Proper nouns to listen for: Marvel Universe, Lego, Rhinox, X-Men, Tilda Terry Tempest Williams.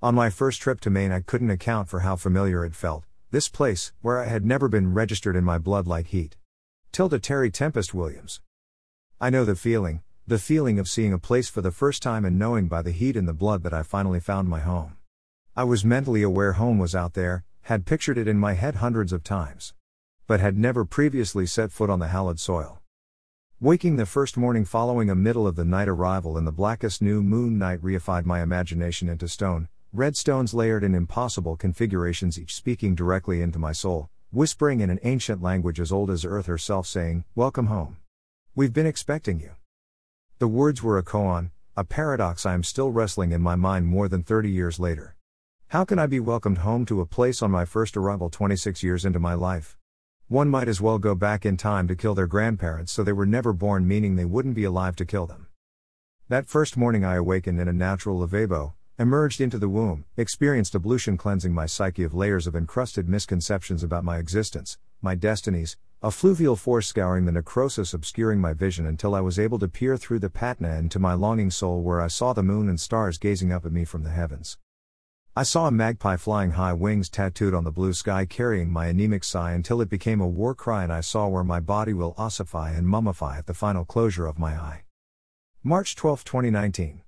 On my first trip to Maine, I couldn't account for how familiar it felt, this place, where I had never been, registered in my blood like heat. Tilda Terry Tempest Williams. I know the feeling of seeing a place for the first time and knowing by the heat in the blood that I finally found my home. I was mentally aware home was out there, had pictured it in my head hundreds of times, but had never previously set foot on the hallowed soil. Waking the first morning following a middle-of-the-night arrival in the blackest new moon night reified my imagination into stone, red stones layered in impossible configurations, each speaking directly into my soul, whispering in an ancient language as old as Earth herself, saying, "Welcome home. We've been expecting you." The words were a koan, a paradox I am still wrestling in my mind more than 30 years later. How can I be welcomed home to a place on my first arrival 26 years into my life? One might as well go back in time to kill their grandparents so they were never born, meaning they wouldn't be alive to kill them. That first morning I awakened in a natural lavabo, emerged into the womb, experienced ablution cleansing my psyche of layers of encrusted misconceptions about my existence, my destinies, a fluvial force scouring the necrosis obscuring my vision until I was able to peer through the patna into my longing soul, where I saw the moon and stars gazing up at me from the heavens. I saw a magpie flying high, wings tattooed on the blue sky, carrying my anemic sigh until it became a war cry, and I saw where my body will ossify and mummify at the final closure of my eye. March 12, 2019.